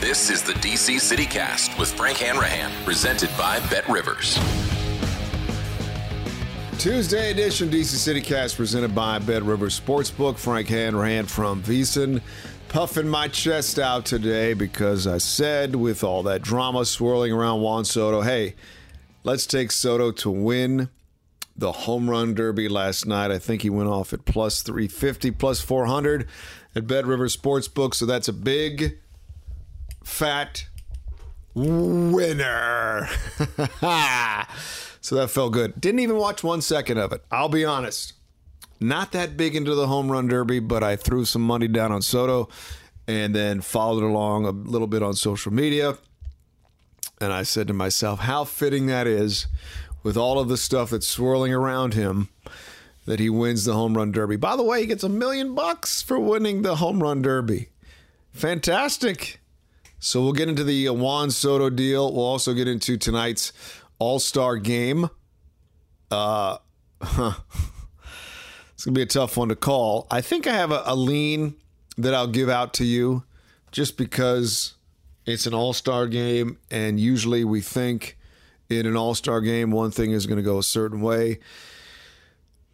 This is the DC City Cast with Frank Hanrahan, presented by BetRivers. Tuesday edition DC City Cast presented by BetRivers Sportsbook. Frank Hanrahan from VEASAN. Puffing my chest out today because I said, with all that drama swirling around Juan Soto, hey, let's take Soto to win the home run derby last night. I think he went off at plus 350, plus 400 at BetRivers Sportsbook. So that's a big fat winner. So that felt good. Didn't even watch 1 second of it. I'll be honest. Not that big into the home run derby, but I threw some money down on Soto and then followed along a little bit on social media. And I said to myself, how fitting that is with all of the stuff that's swirling around him that he wins the home run derby. By the way, he gets $1 million for winning the home run derby. Fantastic. So we'll get into the Juan Soto deal. We'll also get into tonight's All-Star game. It's going to be a tough one to call. I think I have a lean that I'll give out to you just because it's an All-Star game, and usually we think in an All-Star game one thing is going to go a certain way.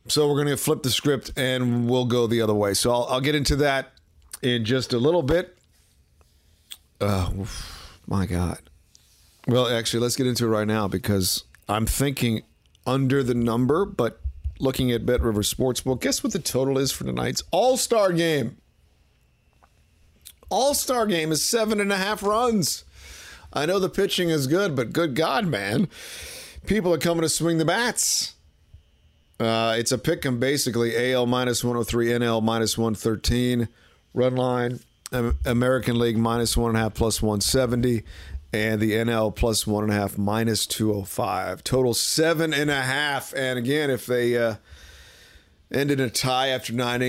So we're going to flip the script and we'll go the other way. So I'll get into that in just a little bit. My God. Well, actually, let's get into it right now because I'm thinking under the number, but looking at BetRivers Sportsbook, guess what the total is for tonight's All-Star game? All-Star game is 7.5 runs. I know the pitching is good, but good God, man. People are coming to swing the bats. It's a pick 'em basically. AL minus 103, NL minus 113, run line. American League minus 1.5 plus 170, and the NL plus 1.5 minus 205. Total 7.5. And again, if they end in a tie after nine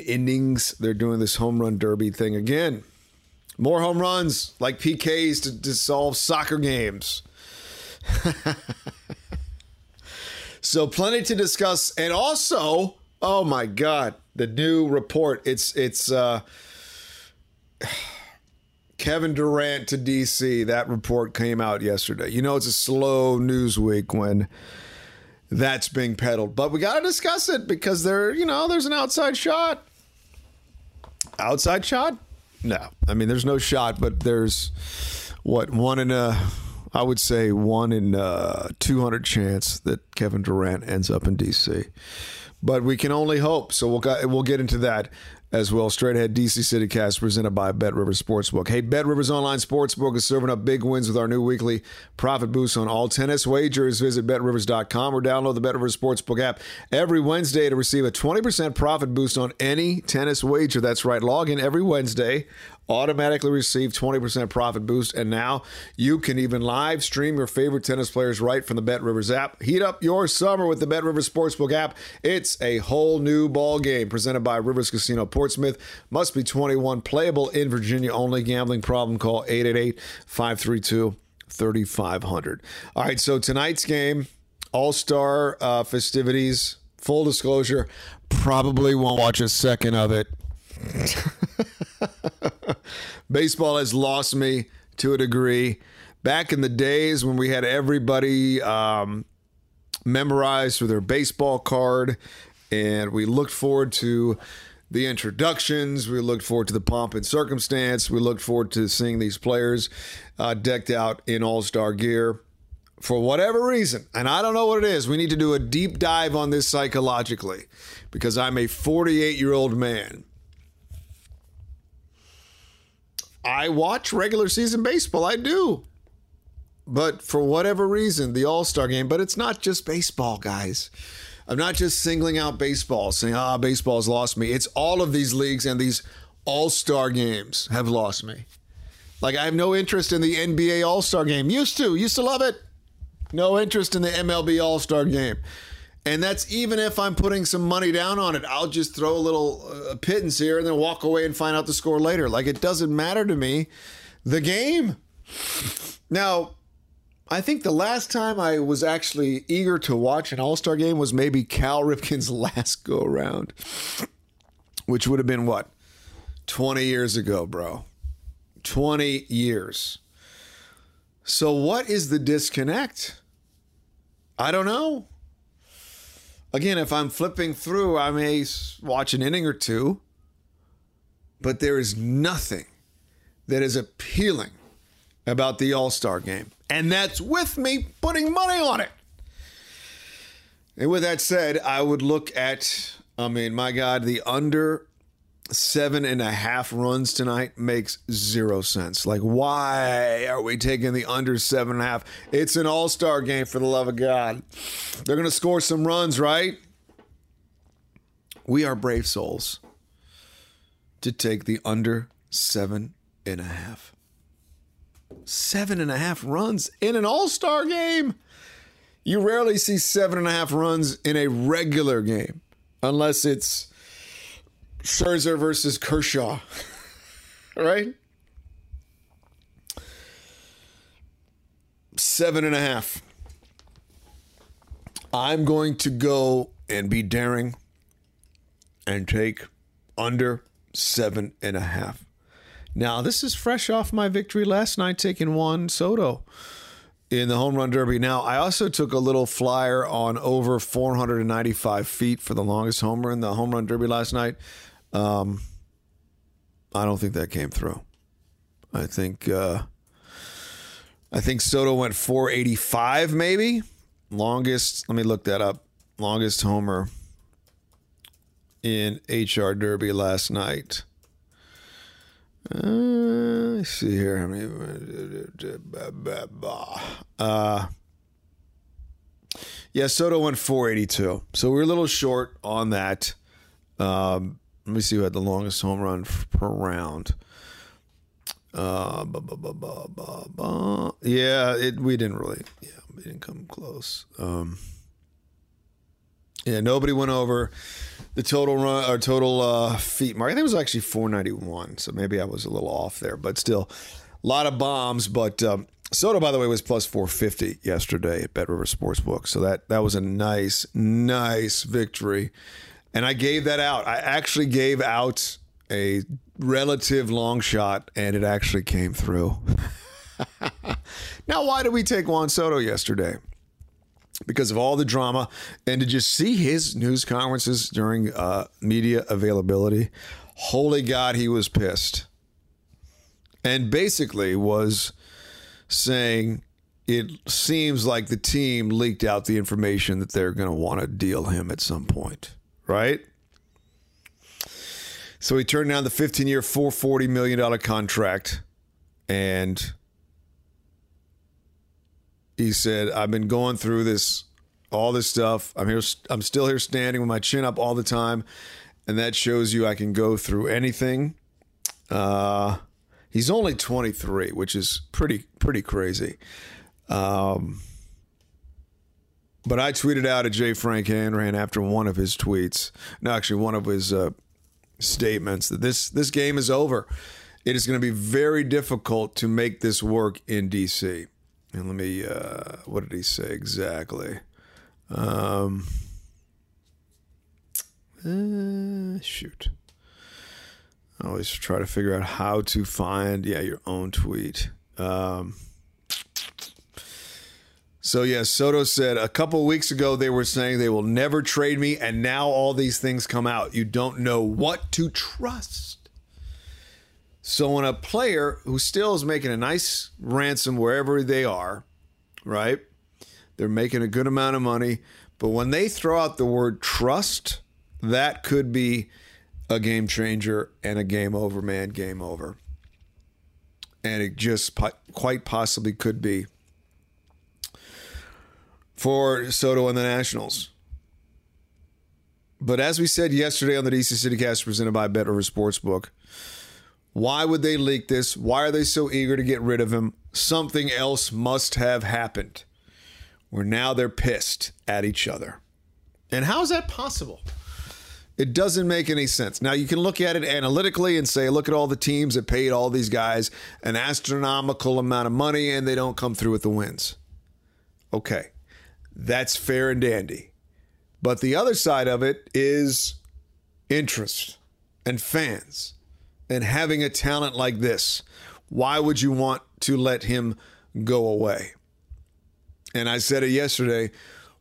innings, they're doing this home run derby thing again. More home runs like PKs to dissolve soccer games. So plenty to discuss, and also, oh my God, the new report. It's Kevin Durant to DC. That report came out yesterday. You know, it's a slow news week when that's being peddled, but we got to discuss it because there's an outside shot. Outside shot? No, I mean, there's no shot, but there's one in 200 chance that Kevin Durant ends up in DC, but we can only hope. So we'll get into that as well. Straight ahead, DC City Cast presented by BetRivers Sportsbook. Hey, BetRivers Online Sportsbook is serving up big wins with our new weekly profit boost on all tennis wagers. Visit BetRivers.com or download the BetRivers Sportsbook app every Wednesday to receive a 20% profit boost on any tennis wager. That's right. Log in every Wednesday, automatically receive 20% profit boost, and now you can even live stream your favorite tennis players right from the BetRivers app. Heat up your summer with the BetRivers Sportsbook app. It's a whole new ball game. Presented by Rivers Casino Portsmouth. Must be 21. Playable in Virginia only. Gambling problem? Call 888-532-3500. All right, so tonight's game, All-Star festivities. Full disclosure, probably won't watch a second of it. Baseball has lost me to a degree. Back in the days when we had everybody memorized for their baseball card, and we looked forward to the introductions, we looked forward to the pomp and circumstance, we looked forward to seeing these players decked out in all-star gear. For whatever reason, and I don't know what it is, we need to do a deep dive on this psychologically, because I'm a 48-year-old man. I watch regular season baseball, I do. But for whatever reason, the All-Star game, but it's not just baseball, guys. I'm not just singling out baseball, saying, baseball's lost me. It's all of these leagues, and these All-Star games have lost me. Like, I have no interest in the NBA All-Star game. Used to love it. No interest in the MLB All-Star game. And that's even if I'm putting some money down on it. I'll just throw a little pittance here and then walk away and find out the score later. Like, it doesn't matter to me, the game. Now, I think the last time I was actually eager to watch an All-Star game was maybe Cal Ripken's last go-around, which would have been, what, 20 years ago, bro. 20 years. So what is the disconnect? I don't know. Again, if I'm flipping through, I may watch an inning or two, but there is nothing that is appealing about the All-Star game. And that's with me putting money on it. And with that said, I would look at, my God, the under 7.5 runs tonight makes 0 sense. Like, why are we taking the under 7.5? It's an all-star game, for the love of God. They're going to score some runs, right? We are brave souls to take the under 7.5. 7.5 runs in an all-star game. You rarely see 7.5 runs in a regular game, unless it's Scherzer versus Kershaw, right? 7.5. I'm going to go and be daring and take under 7.5. Now, this is fresh off my victory last night, taking Juan Soto in the home run derby. Now, I also took a little flyer on over 495 feet for the longest homer in the home run derby last night. I don't think that came through. I think Soto went 485, maybe. Longest, let me look that up. Longest homer in HR Derby last night. Let's see here. How many? Yeah, Soto went 482. So we're a little short on that. Let me see who had the longest home run per round. Yeah, we didn't come close. Yeah, nobody went over the total run or total feet mark. I think it was actually 491, so maybe I was a little off there, but still a lot of bombs. But Soto, by the way, was plus 450 yesterday at BetRivers Sportsbook, so that was a nice victory. And I gave that out. I actually gave out a relative long shot, and it actually came through. Now, why did we take Juan Soto yesterday? Because of all the drama, and to just see his news conferences during media availability. Holy God, he was pissed. And basically was saying, it seems like the team leaked out the information that they're going to want to deal him at some point. Right? So he turned down the 15-year, $440 million contract, and he said, I've been going through this, all this stuff. I'm here. I'm still here standing with my chin up all the time, and that shows you I can go through anything. He's only 23, which is pretty crazy. But I tweeted out at J. Frank Hanrahan after one of his tweets, no, actually one of his statements, that this game is over. It is going to be very difficult to make this work in D.C. And let me, what did he say exactly? Shoot. I always try to figure out how to find, your own tweet. Soto said, a couple weeks ago, they were saying they will never trade me, and now all these things come out. You don't know what to trust. So when a player who still is making a nice ransom wherever they are, right, they're making a good amount of money, but when they throw out the word trust, that could be a game changer and a game over, man, game over. And it just quite possibly could be for Soto and the Nationals. But as we said yesterday on the DC City Cast presented by BetRivers Sportsbook, why would they leak this? Why are they so eager to get rid of him? Something else must have happened, where now they're pissed at each other. And how is that possible? It doesn't make any sense. Now, you can look at it analytically and say, look at all the teams that paid all these guys an astronomical amount of money and they don't come through with the wins. Okay, that's fair and dandy. But the other side of it is interest and fans and having a talent like this. Why would you want to let him go away? And I said it yesterday,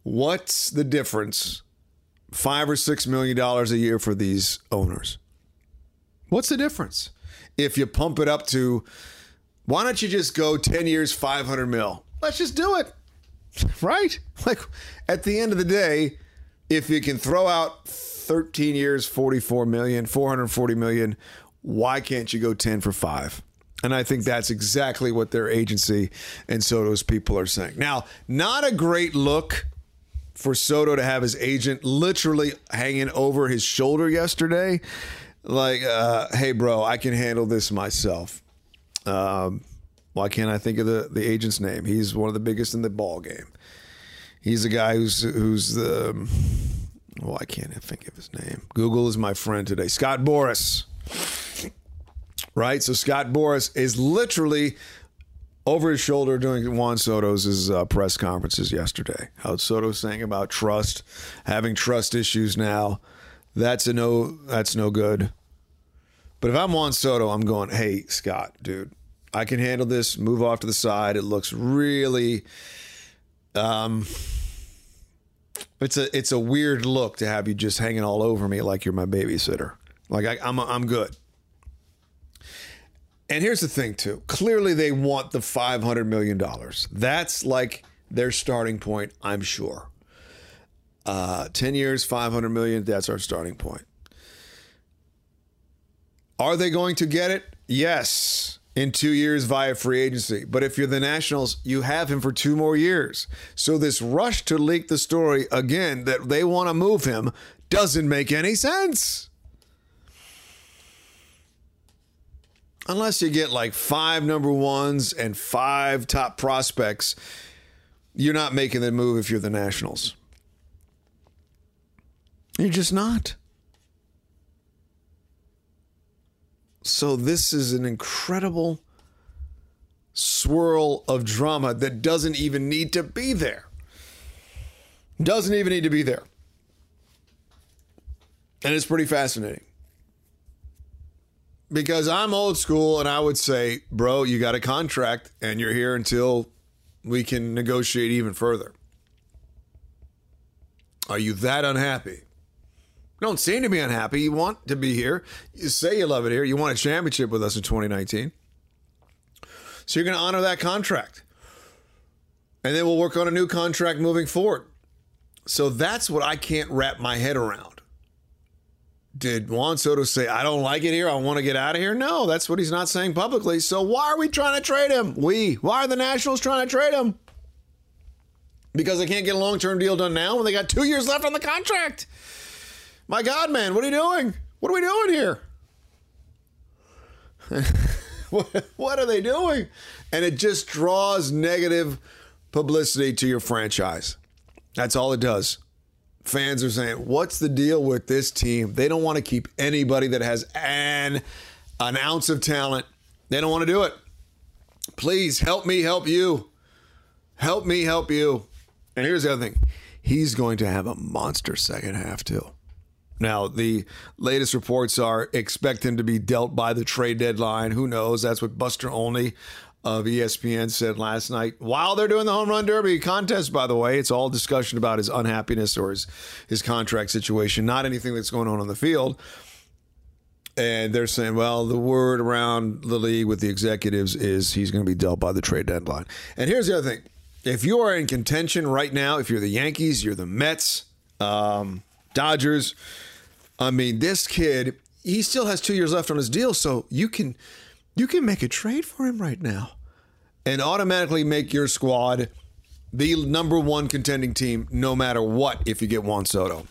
what's the difference? $5 or $6 million a year for these owners. What's the difference? If you pump it up to, why don't you just go 10 years, 500 mil? Let's just do it, right? Like at the end of the day, if you can throw out 13 years, 44 million, 440 million, why can't you go 10 for 5? And I think that's exactly what their agency and Soto's people are saying. Now, not a great look for Soto to have his agent literally hanging over his shoulder yesterday. Like, hey, bro, I can handle this myself. Why can't I think of the agent's name? He's one of the biggest in the ball game. He's a guy who's the... Well, I can't think of his name. Google is my friend today. Scott Boras. Right? So Scott Boras is literally over his shoulder doing Juan Soto's press conferences yesterday. How Soto's saying about trust, having trust issues now. That's no good. But if I'm Juan Soto, I'm going, hey, Scott, dude, I can handle this. Move off to the side. It looks really, it's a weird look to have you just hanging all over me like you're my babysitter. Like I'm good. And here's the thing, too. Clearly, they want the $500 million. That's like their starting point, I'm sure. 10 years, $500 million, that's our starting point. Are they going to get it? Yes, in 2 years via free agency. But if you're the Nationals, you have him for 2 more years. So this rush to leak the story again that they want to move him doesn't make any sense. Unless you get like 5 number ones and 5 top prospects, you're not making the move if you're the Nationals. You're just not. So this is an incredible swirl of drama that doesn't even need to be there. Doesn't even need to be there. And it's pretty fascinating. Because I'm old school and I would say, bro, you got a contract and you're here until we can negotiate even further. Are you that unhappy? You don't seem to be unhappy. You want to be here. You say you love it here. You won a championship with us in 2019. So you're going to honor that contract. And then we'll work on a new contract moving forward. So that's what I can't wrap my head around. Did Juan Soto say, I don't like it here, I want to get out of here? No, that's what he's not saying publicly. So why are we trying to trade him? Why are the Nationals trying to trade him? Because they can't get a long-term deal done now when they got 2 years left on the contract. My God, man, what are you doing? What are we doing here? What are they doing? And it just draws negative publicity to your franchise. That's all it does. Fans are saying, what's the deal with this team? They don't want to keep anybody that has an ounce of talent. They don't want to do it. Please help me help you. Help me help you. And here's the other thing. He's going to have a monster second half too. Now, the latest reports are expect him to be dealt by the trade deadline. Who knows? That's what Buster Olney of ESPN said last night while they're doing the home run derby contest. By the way, it's all discussion about his unhappiness or his contract situation, not anything that's going on the field. And they're saying, well, the word around the league with the executives is he's going to be dealt by the trade deadline. And here's the other thing. If you are in contention right now, if you're the Yankees, you're the Mets, Dodgers, I mean, this kid, he still has 2 years left on his deal, so you can make a trade for him right now and automatically make your squad the number one contending team no matter what if you get Juan Soto.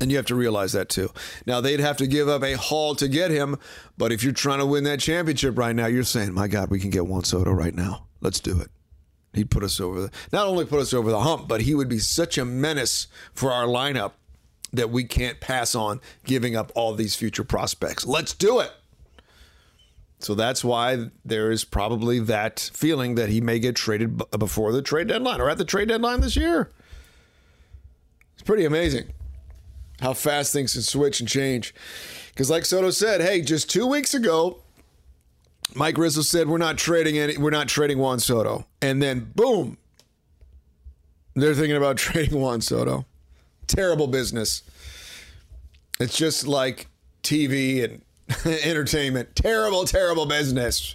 And you have to realize that too. Now, they'd have to give up a haul to get him, but if you're trying to win that championship right now, you're saying, my God, we can get Juan Soto right now. Let's do it. He'd put us over the hump, but he would be such a menace for our lineup that we can't pass on giving up all these future prospects. Let's do it. So that's why there is probably that feeling that he may get traded before the trade deadline or at the trade deadline this year. It's pretty amazing how fast things can switch and change. Because like Soto said, hey, just 2 weeks ago, Mike Rizzo said, we're not trading Juan Soto. And then boom, they're thinking about trading Juan Soto. Terrible business. It's just like TV and entertainment. Terrible, terrible business.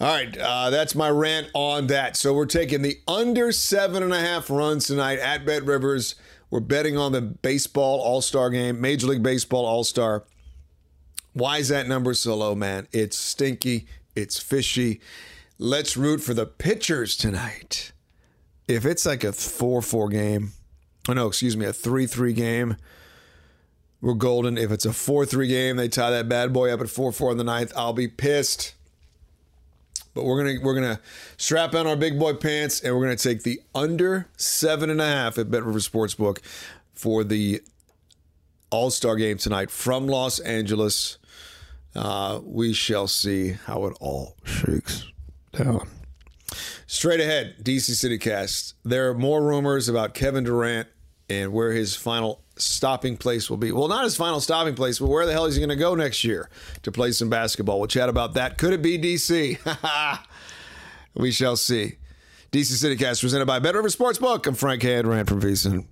All right, that's my rant on that. So we're taking the under 7.5 runs tonight at BetRivers. We're betting on the baseball all-star game, Major League Baseball all-star. Why is that number so low, man? It's stinky. It's fishy. Let's root for the pitchers tonight. If it's like a 4-4 game, a 3-3 game, we're golden. If it's a 4-3 game, they tie that bad boy up at 4-4 in the ninth, I'll be pissed. But we're gonna strap on our big boy pants, and we're gonna take the under 7.5 at BetRivers Sportsbook for the All-Star game tonight from Los Angeles. We shall see how it all shakes down. Straight ahead, DC City Cast. There are more rumors about Kevin Durant and where his final stopping place will be. Well, not his final stopping place, but where the hell is he going to go next year to play some basketball? We'll chat about that. Could it be DC? We shall see. DC City Cast presented by BetRivers Sportsbook. I'm Frank Hanrahan from VEASAN.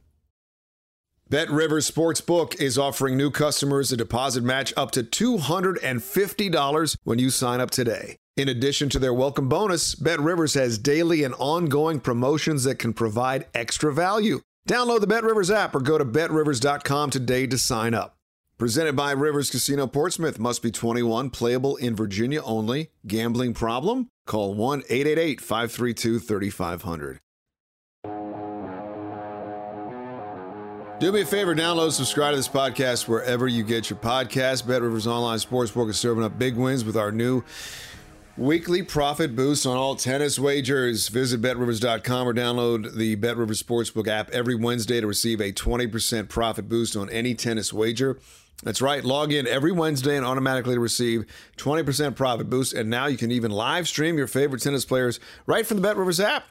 BetRivers Sportsbook is offering new customers a deposit match up to $250 when you sign up today. In addition to their welcome bonus, BetRivers has daily and ongoing promotions that can provide extra value. Download the BetRivers app or go to BetRivers.com today to sign up. Presented by Rivers Casino Portsmouth. Must be 21, playable in Virginia only. Gambling problem? Call 1-888-532-3500. Do me a favor, download, subscribe to this podcast wherever you get your podcast. BetRivers Online Sportsbook is serving up big wins with our new weekly profit boosts on all tennis wagers. Visit BetRivers.com or download the BetRivers Sportsbook app every Wednesday to receive a 20% profit boost on any tennis wager. That's right. Log in every Wednesday and automatically receive 20% profit boost. And now you can even live stream your favorite tennis players right from the BetRivers app.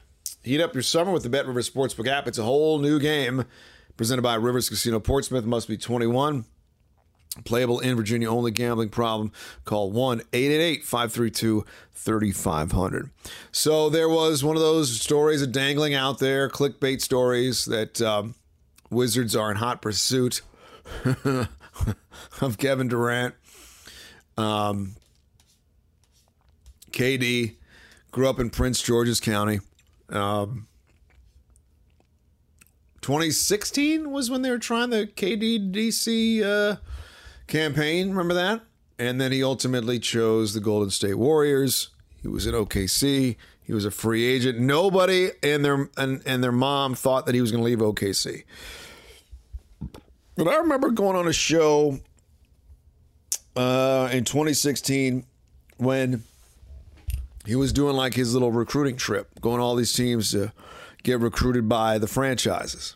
Heat up your summer with the BetRivers Sportsbook app. It's a whole new game. Presented by Rivers Casino Portsmouth. Must be 21. Playable in Virginia only. Gambling problem? Call 1-888-532-3500. So there was one of those stories dangling out there, clickbait stories, that Wizards are in hot pursuit of Kevin Durant. KD grew up in Prince George's County. 2016 was when they were trying the KDDC campaign. Remember that? And then he ultimately chose the Golden State Warriors. He was in OKC. He was a free agent. Nobody and their mom thought that he was going to leave OKC. But I remember going on a show in 2016 when he was doing like his little recruiting trip, going to all these teams to get recruited by the franchises.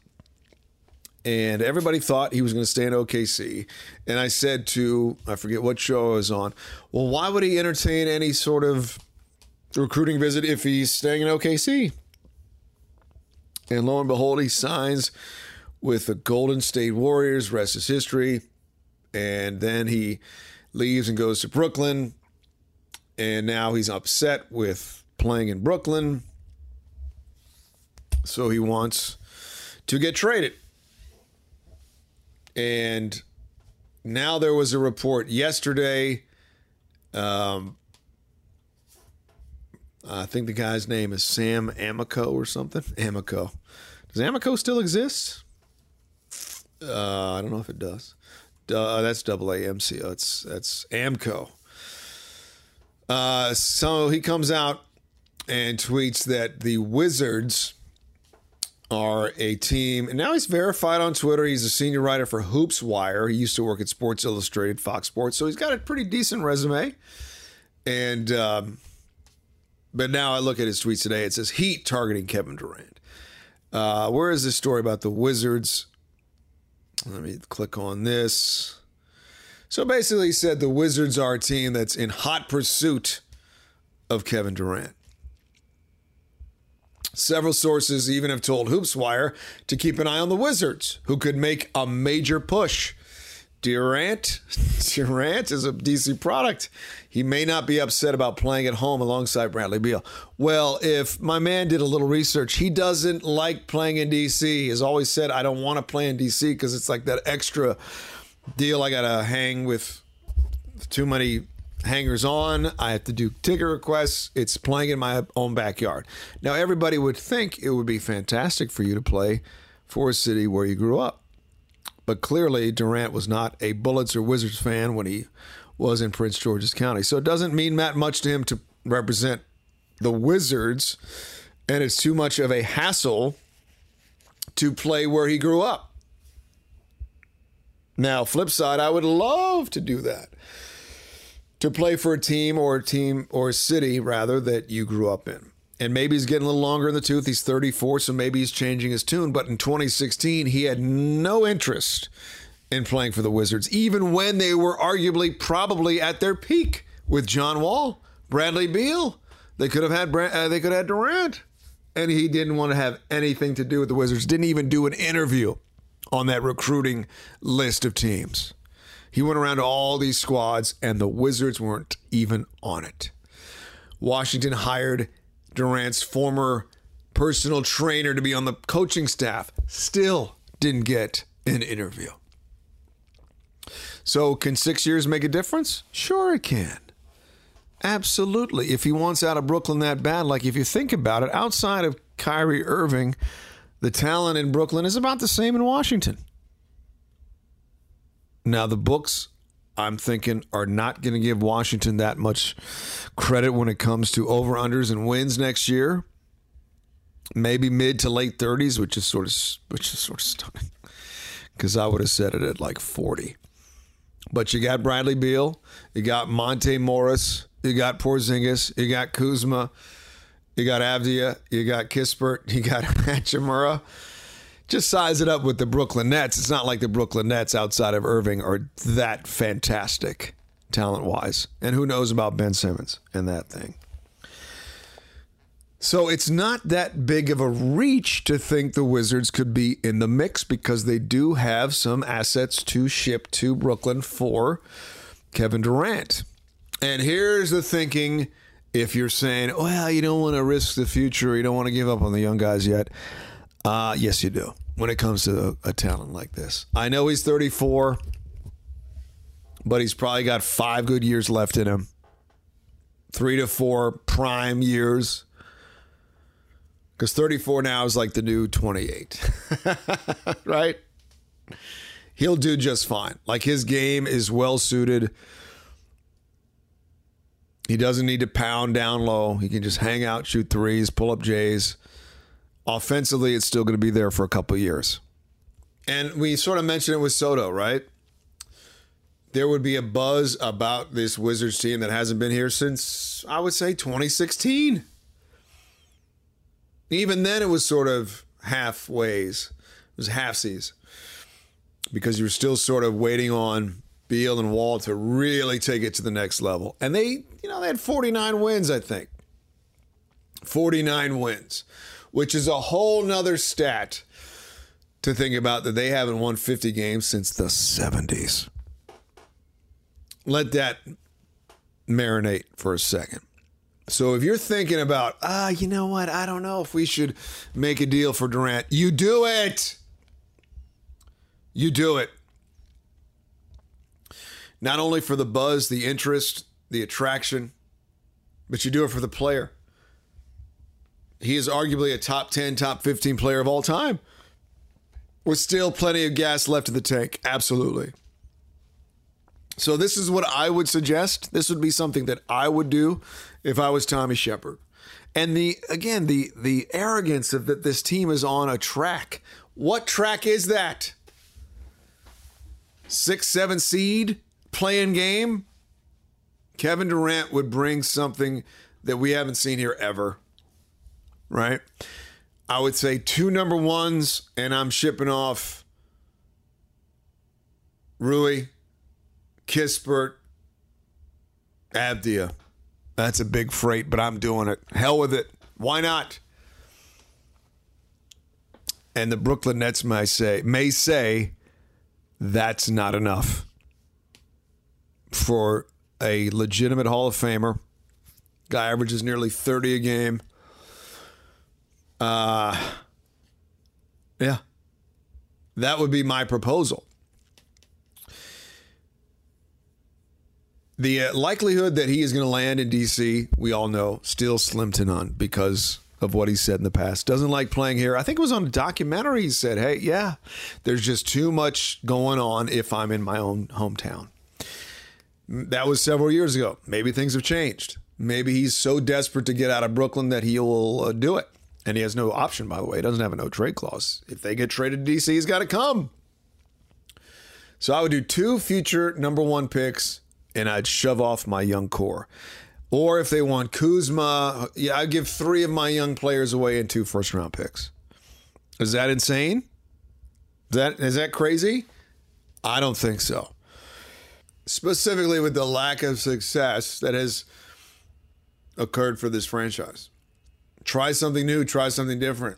And everybody thought he was going to stay in OKC. And I said to, I forget what show I was on, well, why would he entertain any sort of recruiting visit if he's staying in OKC? And lo and behold, he signs with the Golden State Warriors, rest is history. And then he leaves and goes to Brooklyn. And now he's upset with playing in Brooklyn. So he wants to get traded. And now there was a report yesterday. I think the guy's name is Sam Amico or something. Amico. Does Amico still exist? I don't know if it does. That's AAMCO. That's Amco. So he comes out and tweets that the Wizards are a team, and now he's verified on Twitter. He's a senior writer for Hoops Wire. He used to work at Sports Illustrated, Fox Sports, so he's got a pretty decent resume. And but now I look at his tweets today. It says Heat targeting Kevin Durant. Where is this story about the Wizards? Let me click on this. So basically, he said the Wizards are a team that's in hot pursuit of Kevin Durant. Several sources even have told Hoops Wire to keep an eye on the Wizards, who could make a major push. Durant is a DC product. He may not be upset about playing at home alongside Bradley Beal. Well, if my man did a little research, he doesn't like playing in DC. He's always said, I don't want to play in DC because it's like that extra deal. I got to hang with too many hangers on. I have to do ticket requests. It's playing in my own backyard. Now, everybody would think it would be fantastic for you to play for a city where you grew up. But clearly, Durant was not a Bullets or Wizards fan when he was in Prince George's County. So it doesn't mean that much to him to represent the Wizards. And it's too much of a hassle to play where he grew up. Now, flip side, I would love to do that. To play for a team or a city, rather, that you grew up in. And maybe he's getting a little longer in the tooth. He's 34, so maybe he's changing his tune. But in 2016, he had no interest in playing for the Wizards, even when they were arguably probably at their peak with John Wall, Bradley Beal. They could have had Durant, and he didn't want to have anything to do with the Wizards. Didn't even do an interview on that recruiting list of teams. He went around to all these squads, and the Wizards weren't even on it. Washington hired Durant's former personal trainer to be on the coaching staff. Still didn't get an interview. So can 6 years make a difference? Sure it can. Absolutely. If he wants out of Brooklyn that bad, like if you think about it, outside of Kyrie Irving, the talent in Brooklyn is about the same in Washington. Now, the books, I'm thinking, are not going to give Washington that much credit when it comes to over-unders and wins next year. Maybe mid to late 30s, which is sort of stunning, because I would have said it at like 40. But you got Bradley Beal, you got Monte Morris, you got Porzingis, you got Kuzma, you got Avdia, you got Kispert, you got Hachimura. Just size it up with the Brooklyn Nets. It's not like the Brooklyn Nets outside of Irving are that fantastic talent-wise. And who knows about Ben Simmons and that thing. So it's not that big of a reach to think the Wizards could be in the mix, because they do have some assets to ship to Brooklyn for Kevin Durant. And here's the thinking if you're saying, well, you don't want to risk the future, you don't want to give up on the young guys yet. Yes, you do, when it comes to a talent like this. I know he's 34, but he's probably got 5 good years left in him. 3 to 4 prime years. Because 34 now is like the new 28, right? He'll do just fine. Like, his game is well suited. He doesn't need to pound down low. He can just hang out, shoot threes, pull up J's. Offensively, it's still going to be there for a couple of years. And we sort of mentioned it with Soto, right? There would be a buzz about this Wizards team that hasn't been here since, I would say, 2016. Even then, it was sort of halfways. It was halfsies. Because you were still sort of waiting on Beal and Wall to really take it to the next level. And they, you know, they had 49 wins, I think. 49 wins, which is a whole nother stat to think about, that they haven't won 50 games since the 70s. Let that marinate for a second. So if you're thinking about, you know what, I don't know if we should make a deal for Durant, you do it. You do it. Not only for the buzz, the interest, the attraction, but you do it for the player. He is arguably a top 10, top 15 player of all time, with still plenty of gas left in the tank. Absolutely. So this is what I would suggest. This would be something that I would do if I was Tommy Shepard. And the arrogance of that this team is on a track. What track is that? 6-7 seed play-in game. Kevin Durant would bring something that we haven't seen here ever, right? I would say 2 number ones, and I'm shipping off Rui, Kispert, Avdia. That's a big freight, but I'm doing it. Hell with it. Why not? And the Brooklyn Nets may say that's not enough for a legitimate Hall of Famer. Guy averages nearly 30 a game. Yeah, that would be my proposal. The likelihood that he is going to land in DC, we all know, still slim to none because of what he said in the past. Doesn't like playing here. I think it was on a documentary. He said, hey, yeah, there's just too much going on if I'm in my own hometown. That was several years ago. Maybe things have changed. Maybe he's so desperate to get out of Brooklyn that he will do it. And he has no option, by the way. He doesn't have a no-trade clause. If they get traded to D.C., he's got to come. So I would do 2 future number 1 picks, and I'd shove off my young core. Or if they want Kuzma, yeah, I'd give 3 of my young players away and 2 first-round picks. Is that insane? Is that crazy? I don't think so. Specifically with the lack of success that has occurred for this franchise. Try something new. Try something different.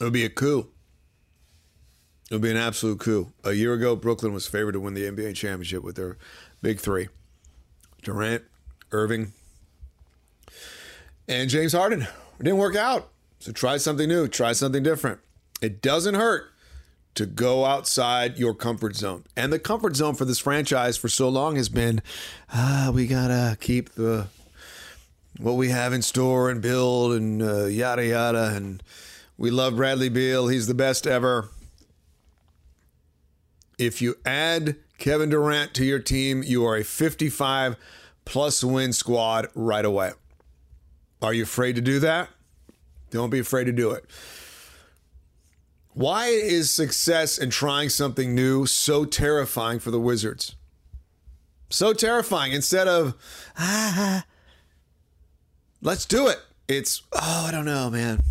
It would be a coup. It would be an absolute coup. A year ago, Brooklyn was favored to win the NBA championship with their big 3. Durant, Irving, and James Harden. It didn't work out. So try something new. Try something different. It doesn't hurt to go outside your comfort zone. And the comfort zone for this franchise for so long has been, we got to keep the... what we have in store and build and yada, yada. And we love Bradley Beal. He's the best ever. If you add Kevin Durant to your team, you are a 55-plus win squad right away. Are you afraid to do that? Don't be afraid to do it. Why is success and trying something new so terrifying for the Wizards? So terrifying. Instead of, let's do it. It's, I don't know, man.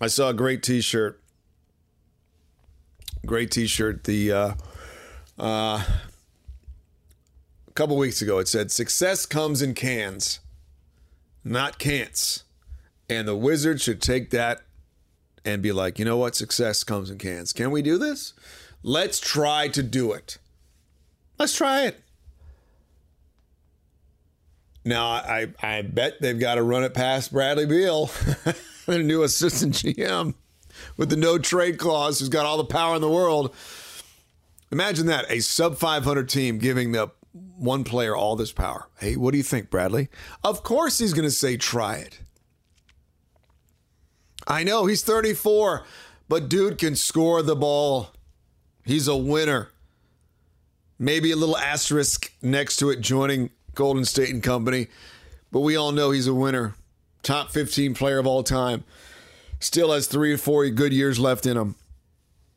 I saw a great T-shirt. The a couple weeks ago, it said, success comes in cans, not can'ts. And the Wizards should take that and be like, you know what? Success comes in cans. Can we do this? Let's try to do it. Let's try it. Now, I bet they've got to run it past Bradley Beal, their new assistant GM with the no-trade clause, who's got all the power in the world. Imagine that, a sub-500 team giving the one player all this power. Hey, what do you think, Bradley? Of course he's going to say try it. I know he's 34, but dude can score the ball. He's a winner. Maybe a little asterisk next to it joining Golden State and company, but we all know he's a winner. Top 15 player of all time. Still has 3 or 4 good years left in him.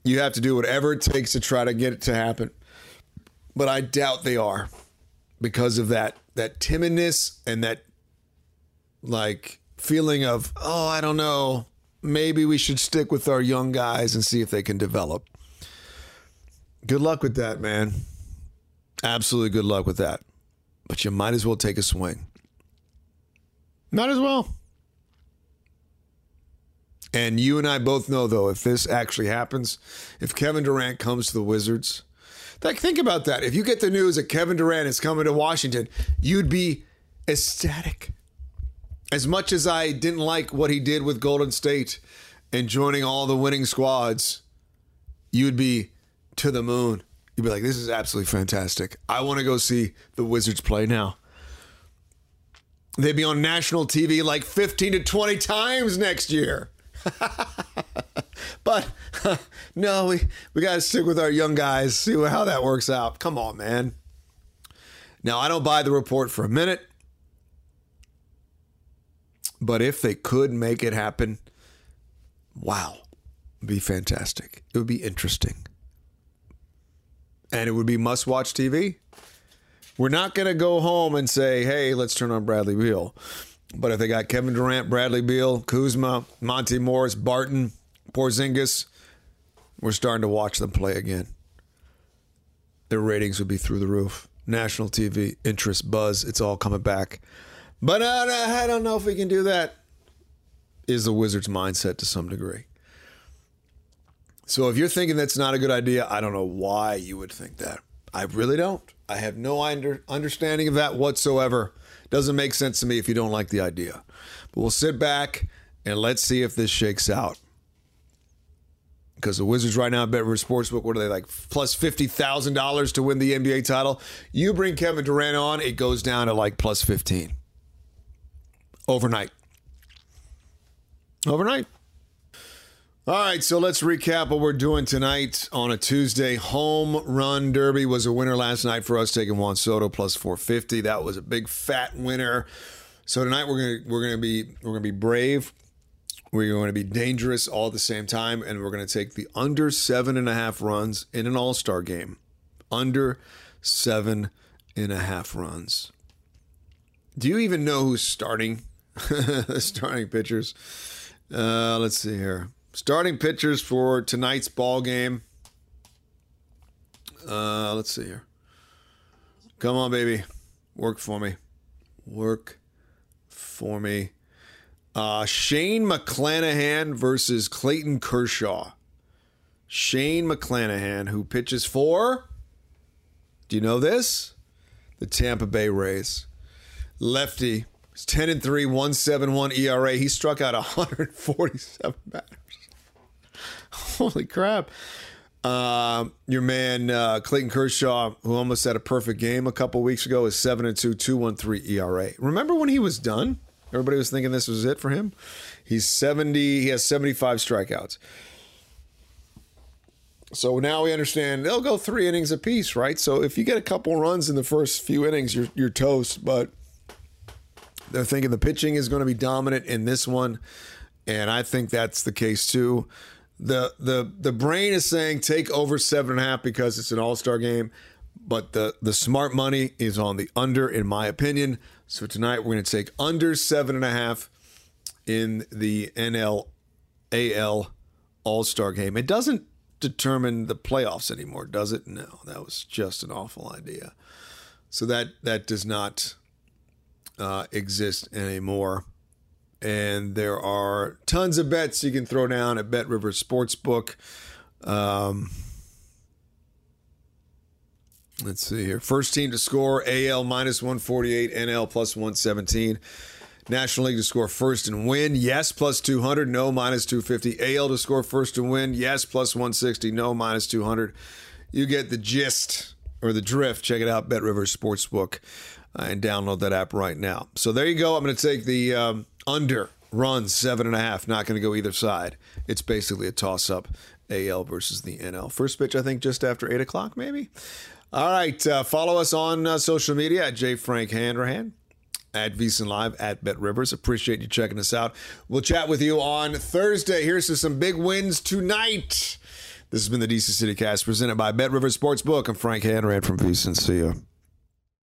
You have to do whatever it takes to try to get it to happen. But I doubt they are because of that timidness and that like feeling of, oh, I don't know, maybe we should stick with our young guys and see if they can develop. Good luck with that, man. Absolutely good luck with that. But you might as well take a swing. Might as well. And you and I both know, though, if this actually happens, if Kevin Durant comes to the Wizards, like, think about that. If you get the news that Kevin Durant is coming to Washington, you'd be ecstatic. As much as I didn't like what he did with Golden State and joining all the winning squads, you'd be to the moon. You'd be like, this is absolutely fantastic. I want to go see the Wizards play now. They'd be on national TV like 15 to 20 times next year. But no, we got to stick with our young guys, see how that works out. Come on, man. Now, I don't buy the report for a minute. But if they could make it happen, wow, it'd be fantastic. It would be interesting. And it would be must-watch TV. We're not going to go home and say, hey, let's turn on Bradley Beal. But if they got Kevin Durant, Bradley Beal, Kuzma, Monte Morris, Barton, Porzingis, we're starting to watch them play again. Their ratings would be through the roof. National TV, interest, buzz, it's all coming back. But I don't know if we can do that, is the Wizards' mindset to some degree. So if you're thinking that's not a good idea, I don't know why you would think that. I really don't. I have no understanding of that whatsoever. Doesn't make sense to me if you don't like the idea. But we'll sit back and let's see if this shakes out. Because the Wizards right now at BetRivers Sportsbook, what are they, like plus $50,000 to win the NBA title? You bring Kevin Durant on, it goes down to like plus 15. Overnight. All right, so let's recap what we're doing tonight on a Tuesday. Home Run Derby was a winner last night for us, taking Juan Soto plus 450. That was a big fat winner. So tonight we're gonna be brave. We're gonna be dangerous all at the same time, and we're gonna take the under 7.5 runs in an All-Star game. Under 7.5 runs. Do you even know who's starting pitchers? Let's see here. Starting pitchers for tonight's ball game. Let's see here. Come on, baby. Work for me. Shane McClanahan versus Clayton Kershaw. Shane McClanahan, who pitches for, do you know this? The Tampa Bay Rays. Lefty. He's 10-3, 1.71 ERA. He struck out 147 batters. Holy crap. Your man, Clayton Kershaw, who almost had a perfect game a couple weeks ago, is 7-2, 2.13 ERA. Remember when he was done? Everybody was thinking this was it for him. He's 70. He has 75 strikeouts. So now we understand they'll go 3 innings apiece, right? So if you get a couple runs in the first few innings, you're toast. But they're thinking the pitching is going to be dominant in this one, and I think that's the case too. The brain is saying take over 7.5 because it's an All-Star game, but the smart money is on the under, in my opinion. So tonight we're going to take under 7.5 in the NL AL All-Star game. It doesn't determine the playoffs anymore, does it? No, that was just an awful idea. So that does not exist anymore. And there are tons of bets you can throw down at BetRivers Sportsbook. Let's see here. First team to score, AL -148, NL +117. National League to score first and win, yes, +200, no, -250. AL to score first and win, yes, +160, no, -200. You get the gist or the drift. Check it out, BetRivers Sportsbook, and download that app right now. So there you go. I'm going to take the under runs 7.5, not going to go either side. It's basically a toss-up, AL versus the NL. First pitch, I think, just after 8 o'clock, maybe? All right, follow us on social media at @JFrankHanrahan, at VEASAN Live, at BetRivers. Appreciate you checking us out. We'll chat with you on Thursday. Here's to some big wins tonight. This has been the DC City Cast presented by BetRivers Sportsbook. I'm Frank Hanrahan from VEASAN. See you.